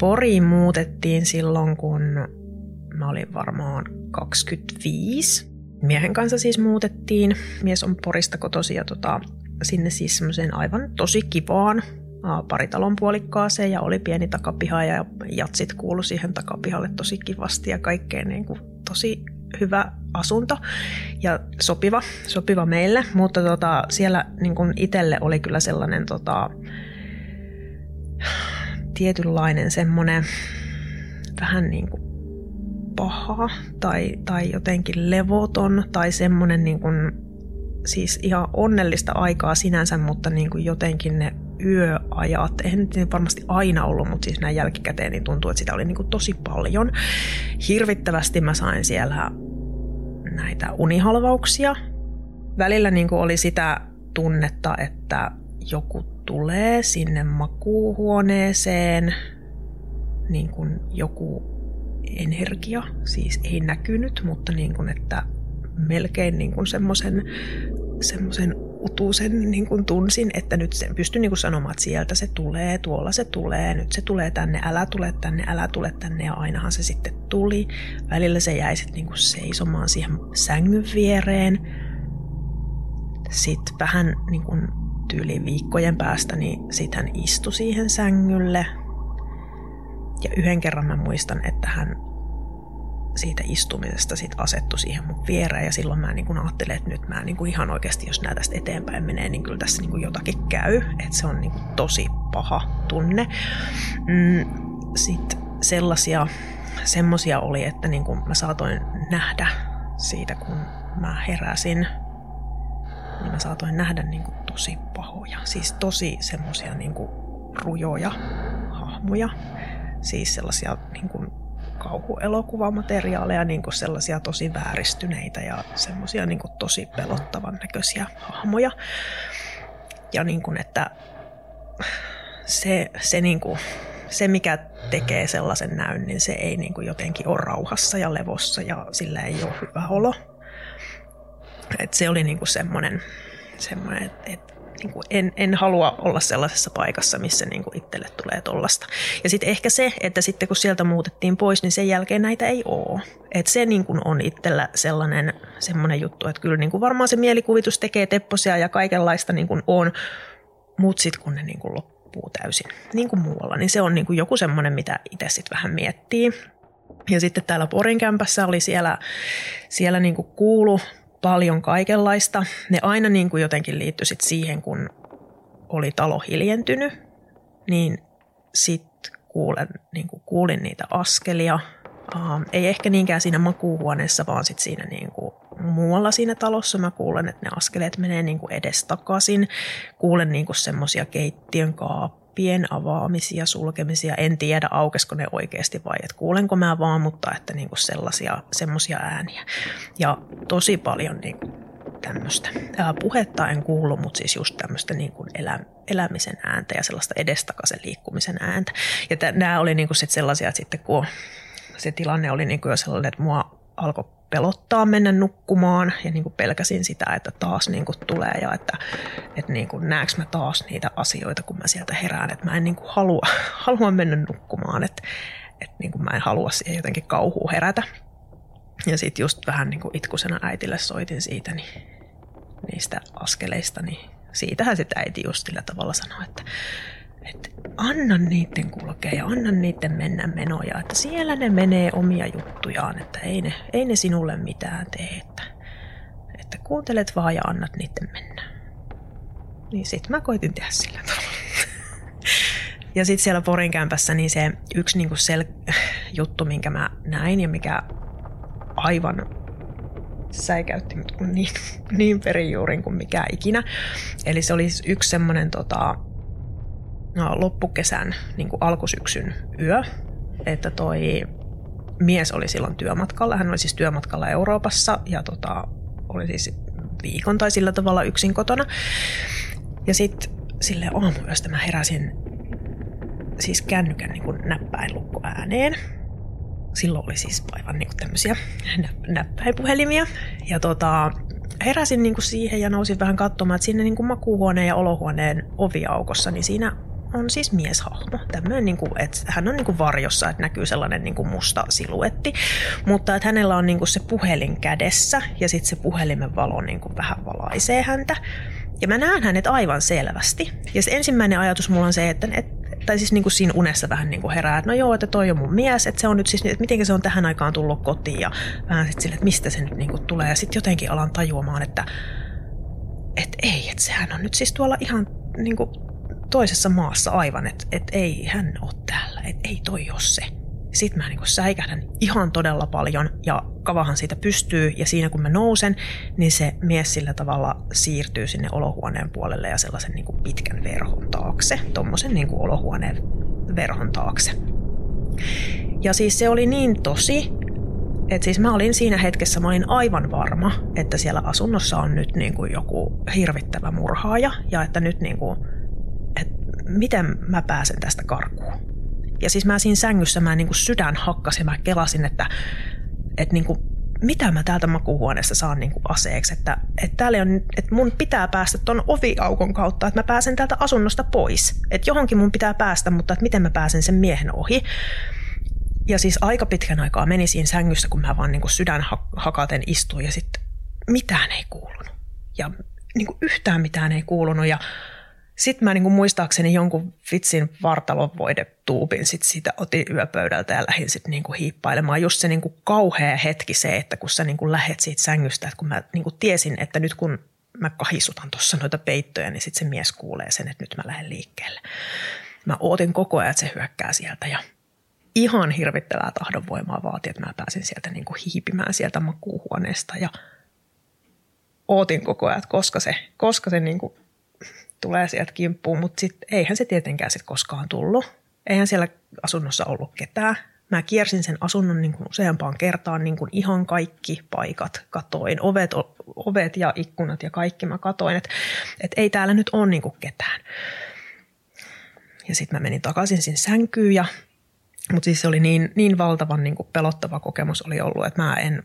Poriin muutettiin silloin, kun mä olin varmaan 25. Miehen kanssa siis muutettiin. Mies on Porista kotoisin ja sinne siis semmoiseen aivan tosi kivaan paritalon puolikkaaseen ja oli pieni takapiha ja jatsit kuului siihen takapihalle tosi kivasti ja kaikkeen niin kuin tosi hyvä asunto ja sopiva meille, mutta siellä niin kuin itselle oli kyllä sellainen tietynlainen semmoinen vähän niin kuin paha tai jotenkin levoton tai semmoinen niin kuin, siis ihan onnellista aikaa sinänsä, mutta niin kuin jotenkin ne yöajat, eihän nyt varmasti aina ollut, mutta siis näin jälkikäteen niin tuntuu, että sitä oli niin kuin tosi paljon. Hirvittävästi mä sain siellä näitä unihalvauksia. Välillä niin kuin oli sitä tunnetta, että joku tulee sinne makuuhuoneeseen, niin kuin joku energia, siis ei näkynyt, mutta niin kuin, että melkein niin kuin semmoisen utusen niin kuin tunsin, että nyt sen pystyn niin kuin sanomaan, että sieltä se tulee, tuolla se tulee, nyt se tulee tänne, älä tule tänne, älä tule tänne, ja ainahan se sitten tuli. Välillä se jäi sitten niin kuin seisomaan siihen sängyn viereen. Sitten vähän niin kuin tyyliin viikkojen päästä, niin sitten hän istui siihen sängylle. Ja yhden kerran mä muistan, että hän siitä istumisesta sit asettui siihen mun viereen ja silloin mä niin kun ajattelin, että nyt mä niin kun ihan oikeasti, jos nää tästä eteenpäin menee, niin kyllä tässä niin kun jotakin käy. Että se on niin kun tosi paha tunne. Sitten semmosia oli, että niin kun mä saatoin nähdä siitä, kun mä heräsin, niin mä saatoin nähdä niin kun tosi pahoja, siis tosi semmosia niin kun rujoja hahmoja. Siis sellaisia niin kuin kauhuelokuvamateriaaleja, niin kuin sellaisia tosi vääristyneitä ja semmoisia niin kuin tosi pelottavan näköisiä hahmoja. Ja niin kuin, että se mikä tekee sellaisen näyn, niin se ei niin kuin jotenkin ole rauhassa ja levossa ja sillä ei ole hyvä olo. Et se oli niin kuin semmoinen, että niin kuin en halua olla sellaisessa paikassa, missä niin kuin itselle tulee tollasta. Ja sitten ehkä se, että sitten kun sieltä muutettiin pois, niin sen jälkeen näitä ei ole. Että se niin kuin on itsellä sellainen juttu, että kyllä niin kuin varmaan se mielikuvitus tekee tepposia ja kaikenlaista niin kuin on, mutta sitten kun ne niin kuin loppuu täysin, niin kuin muualla, niin se on niin kuin joku semmoinen, mitä itse sitten vähän miettii. Ja sitten täällä Porin kämpässä oli siellä niin kuin kuulu paljon kaikenlaista. Ne aina niin kuin jotenkin liittyi sit siihen, kun oli talo hiljentynyt, niin sitten kuulin niitä askelia. Ei ehkä niinkään siinä makuuhuoneessa, vaan sitten siinä niin kuin muualla siinä talossa mä kuulen, että ne askeleet menee niin kuin edestakaisin. Kuulen niin kuin semmoisia keittiön kaappien avaamisia, sulkemisia. En tiedä, aukesko ne oikeasti vai, että kuulenko mä vaan, mutta että niin kuin semmoisia ääniä. Ja tosi paljon niin kuin tämmöistä. Puhetta en kuullut, mutta siis just tämmöistä niin kuin elämisen ääntä ja sellaista edestakaisen liikkumisen ääntä. Ja nämä oli niin kuin sit sellaisia, että sitten kun se tilanne oli niin kuin jo sellainen, että mua alkoi pelottaa mennä nukkumaan ja niin kuin pelkäsin sitä, että taas niin kuin tulee ja että niin kuin näekö mä taas niitä asioita, kun mä sieltä herään. Että mä en niin kuin halua mennä nukkumaan, että niin kuin mä en halua siihen jotenkin kauhuun herätä. Ja sitten just vähän niin kuin itkusena äitille soitin siitä, niin niistä askeleista, niin siitähän sitten äiti just sillä tavalla sanoi, että anna niiden kulkea ja anna niiden mennä menoja, että siellä ne menee omia juttujaan, että ei ne sinulle mitään tee, että kuuntelet vaan ja annat niiden mennä. Niin sit mä koitin tehdä sillä tavalla. Ja sit siellä Porin kämpässä niin se yksi niinku juttu, minkä mä näin ja mikä aivan säikäytti mut kun niin perijuurin kuin mikä ikinä. Eli se oli yksi semmonen loppukesän niin kuin alkusyksyn yö, että toi mies oli silloin työmatkalla. Hän oli siis työmatkalla Euroopassa ja oli siis viikon tai sillä tavalla yksin kotona. Ja sitten sille aamuyöstä mä heräsin siis kännykän niin kuin näppäinlukko ääneen. Silloin oli siis aivan niin kuin tämmöisiä näppäinpuhelimia ja heräsin niin kuin siihen ja nousin vähän katsomaan, että siinä niin kuin makuuhuoneen ja olohuoneen oviaukossa, niin siinä on siis mieshahmo. Tämmöinen, niin kuin, että hän on niin kuin varjossa, että näkyy sellainen niin kuin musta siluetti, mutta että hänellä on niin kuin se puhelin kädessä ja sitten se puhelimen valo niin kuin vähän valaisee häntä. Ja mä näen hänet aivan selvästi. Ja se ensimmäinen ajatus mulla on se, että tai siis niin kuin siinä unessa vähän niin kuin herää, että no joo, että toi on mun mies, että se on nyt siis, että miten se on tähän aikaan tullut kotiin ja vähän sitten silleen, että mistä se nyt niin kuin tulee. Ja sitten jotenkin alan tajuamaan, että ei, että sehän on nyt siis tuolla ihan niin kuin toisessa maassa aivan, että ei hän ole täällä, että ei toi ole se. Sitten mä niin kuin säikähdän ihan todella paljon ja kavahan siitä pystyy ja siinä kun mä nousen, niin se mies sillä tavalla siirtyy sinne olohuoneen puolelle ja sellaisen niin kuin pitkän verhon taakse, tommosen niin kuin olohuoneen verhon taakse. Ja siis se oli niin tosi, että siis mä olin siinä hetkessä, mä olin aivan varma, että siellä asunnossa on nyt niin kuin joku hirvittävä murhaaja ja että nyt niin kuin, että miten mä pääsen tästä karkuun. Ja siis mä siinä sängyssä mä niin kuin sydän hakkasin, mä kelasin, että niin kuin, mitä mä täältä makuuhuoneesta saan niin kuin aseeksi. Että on, että mun pitää päästä ton oviaukon kautta, että mä pääsen täältä asunnosta pois. Että johonkin mun pitää päästä, mutta että miten mä pääsen sen miehen ohi. Ja siis aika pitkän aikaa meni siinä sängyssä, kun mä vaan niin kuin sydän hakaten istuin ja sitten mitään ei kuulunut. Ja niin kuin yhtään mitään ei kuulunut ja... Sitten mä niin kuin muistaakseni jonkun vitsin vartalovoidetuubin sit siitä otin yöpöydältä ja lähdin sitten niin kuin hiippailemaan. Just se niin kuin kauhea hetki se, että kun sä niin kuin lähet siitä sängystä, että kun mä niin kuin tiesin, että nyt kun mä kahisutan tuossa noita peittoja, niin sitten se mies kuulee sen, että nyt mä lähden liikkeelle. Mä ootin koko ajan, että se hyökkää sieltä ja ihan hirvittävää tahdonvoimaa vaati, että mä pääsin sieltä niin kuin hiipimään sieltä makuuhuoneesta ja ootin koko ajan, että koska se niin kuin tulee sieltä kimppuun, mutta sitten eihän se tietenkään sit koskaan tullut. Eihän siellä asunnossa ollut ketään. Mä kiersin sen asunnon niin kuin useampaan kertaan niin kuin ihan kaikki paikat katoin. Ovet ja ikkunat ja kaikki mä katoin, että ei täällä nyt ole niin kuin ketään. Ja sitten mä menin takaisin sinne sänkyyn ja... Mutta siis se oli niin valtavan niin kuin pelottava kokemus oli ollut, että mä en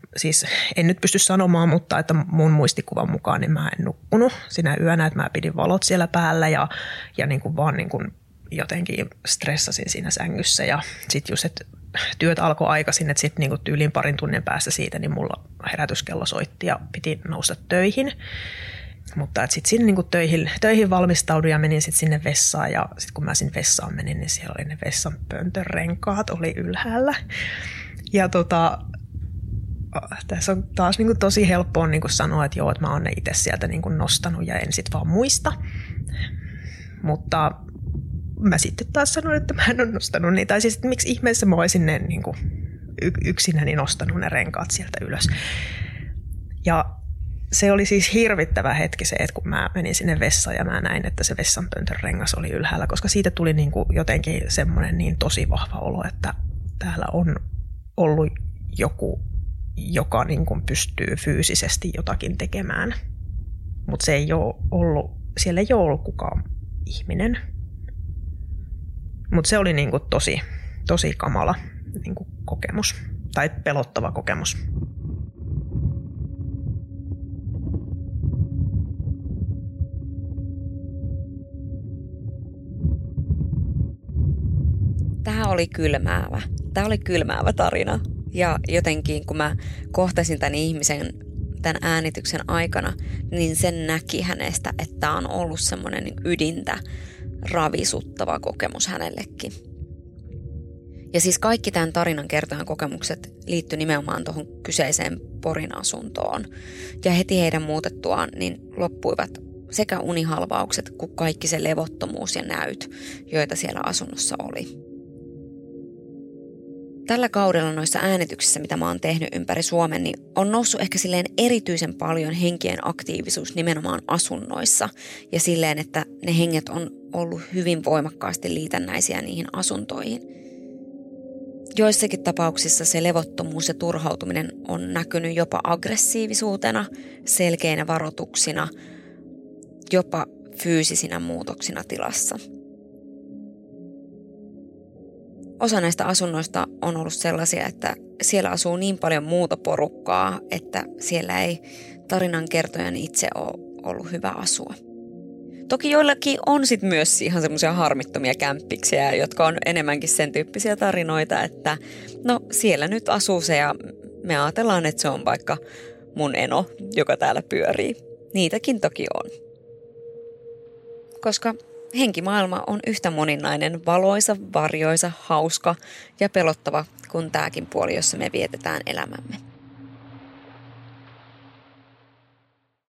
nyt pysty sanomaan, mutta että mun muistikuvan mukaan niin mä en nukkunut sinä yönä, että mä pidin valot siellä päällä ja niin kuin vaan niin kuin jotenkin stressasin siinä sängyssä. Ja sitten just, että työt alkoi aikaisin, että sitten niin kuin tyyliin parin tunnin päässä siitä, niin mulla herätyskello soitti ja piti nousta töihin. Mutta sitten sinne niin töihin valmistauduin ja menin sitten sinne vessaan ja sitten kun mä sinne vessaan menin, niin siellä oli ne vessan pöntönrenkaat oli ylhäällä. Ja tässä on taas niin kuin tosi helppoa niin kuin sanoa, että joo, että mä oon ne itse sieltä niin kuin nostanut ja en sitten vaan muista. Mutta mä sitten taas sanoin, että mä en ole nostanut niitä. Tai siis, että miksi ihmeessä mä olisin ne niin kuin yksinäni nostanut ne renkaat sieltä ylös. Ja... Se oli siis hirvittävä hetki se, että kun mä menin sinne vessaan ja mä näin, että se vessanpöntön rengas oli ylhäällä, koska siitä tuli niin kuin jotenkin semmoinen niin tosi vahva olo, että täällä on ollut joku, joka niin kuin pystyy fyysisesti jotakin tekemään. Mutta se ei ole ollut, siellä ei ole ollut kukaan ihminen. Mutta se oli niin kuin tosi, tosi kamala niin kuin kokemus tai pelottava kokemus. Tämä oli kylmäävä tarina ja jotenkin kun mä kohtasin tämän ihmisen tämän äänityksen aikana, niin sen näki hänestä, että tämä on ollut semmoinen ydintä ravisuttava kokemus hänellekin. Ja siis kaikki tämän tarinan kertojan kokemukset liittyi nimenomaan tuohon kyseiseen Porin asuntoon ja heti heidän muutettuaan niin loppuivat sekä unihalvaukset kuin kaikki se levottomuus ja näyt, joita siellä asunnossa oli. Tällä kaudella noissa äänityksissä, mitä mä oon tehnyt ympäri Suomen, niin on noussut ehkä silleen erityisen paljon henkien aktiivisuus nimenomaan asunnoissa ja silleen, että ne henget on ollut hyvin voimakkaasti liitännäisiä niihin asuntoihin. Joissakin tapauksissa se levottomuus ja turhautuminen on näkynyt jopa aggressiivisuutena, selkeinä varoituksina, jopa fyysisinä muutoksina tilassa. Osa näistä asunnoista on ollut sellaisia, että siellä asuu niin paljon muuta porukkaa, että siellä ei tarinankertojan itse ole ollut hyvä asua. Toki joillakin on sit myös ihan semmoisia harmittomia kämppiksiä, jotka on enemmänkin sen tyyppisiä tarinoita, että no siellä nyt asuu se ja me ajatellaan, että se on vaikka mun eno, joka täällä pyörii. Niitäkin toki on. Koska henkimaailma on yhtä moninainen, valoisa, varjoisa, hauska ja pelottava kuin tääkin puoli, jossa me vietetään elämämme.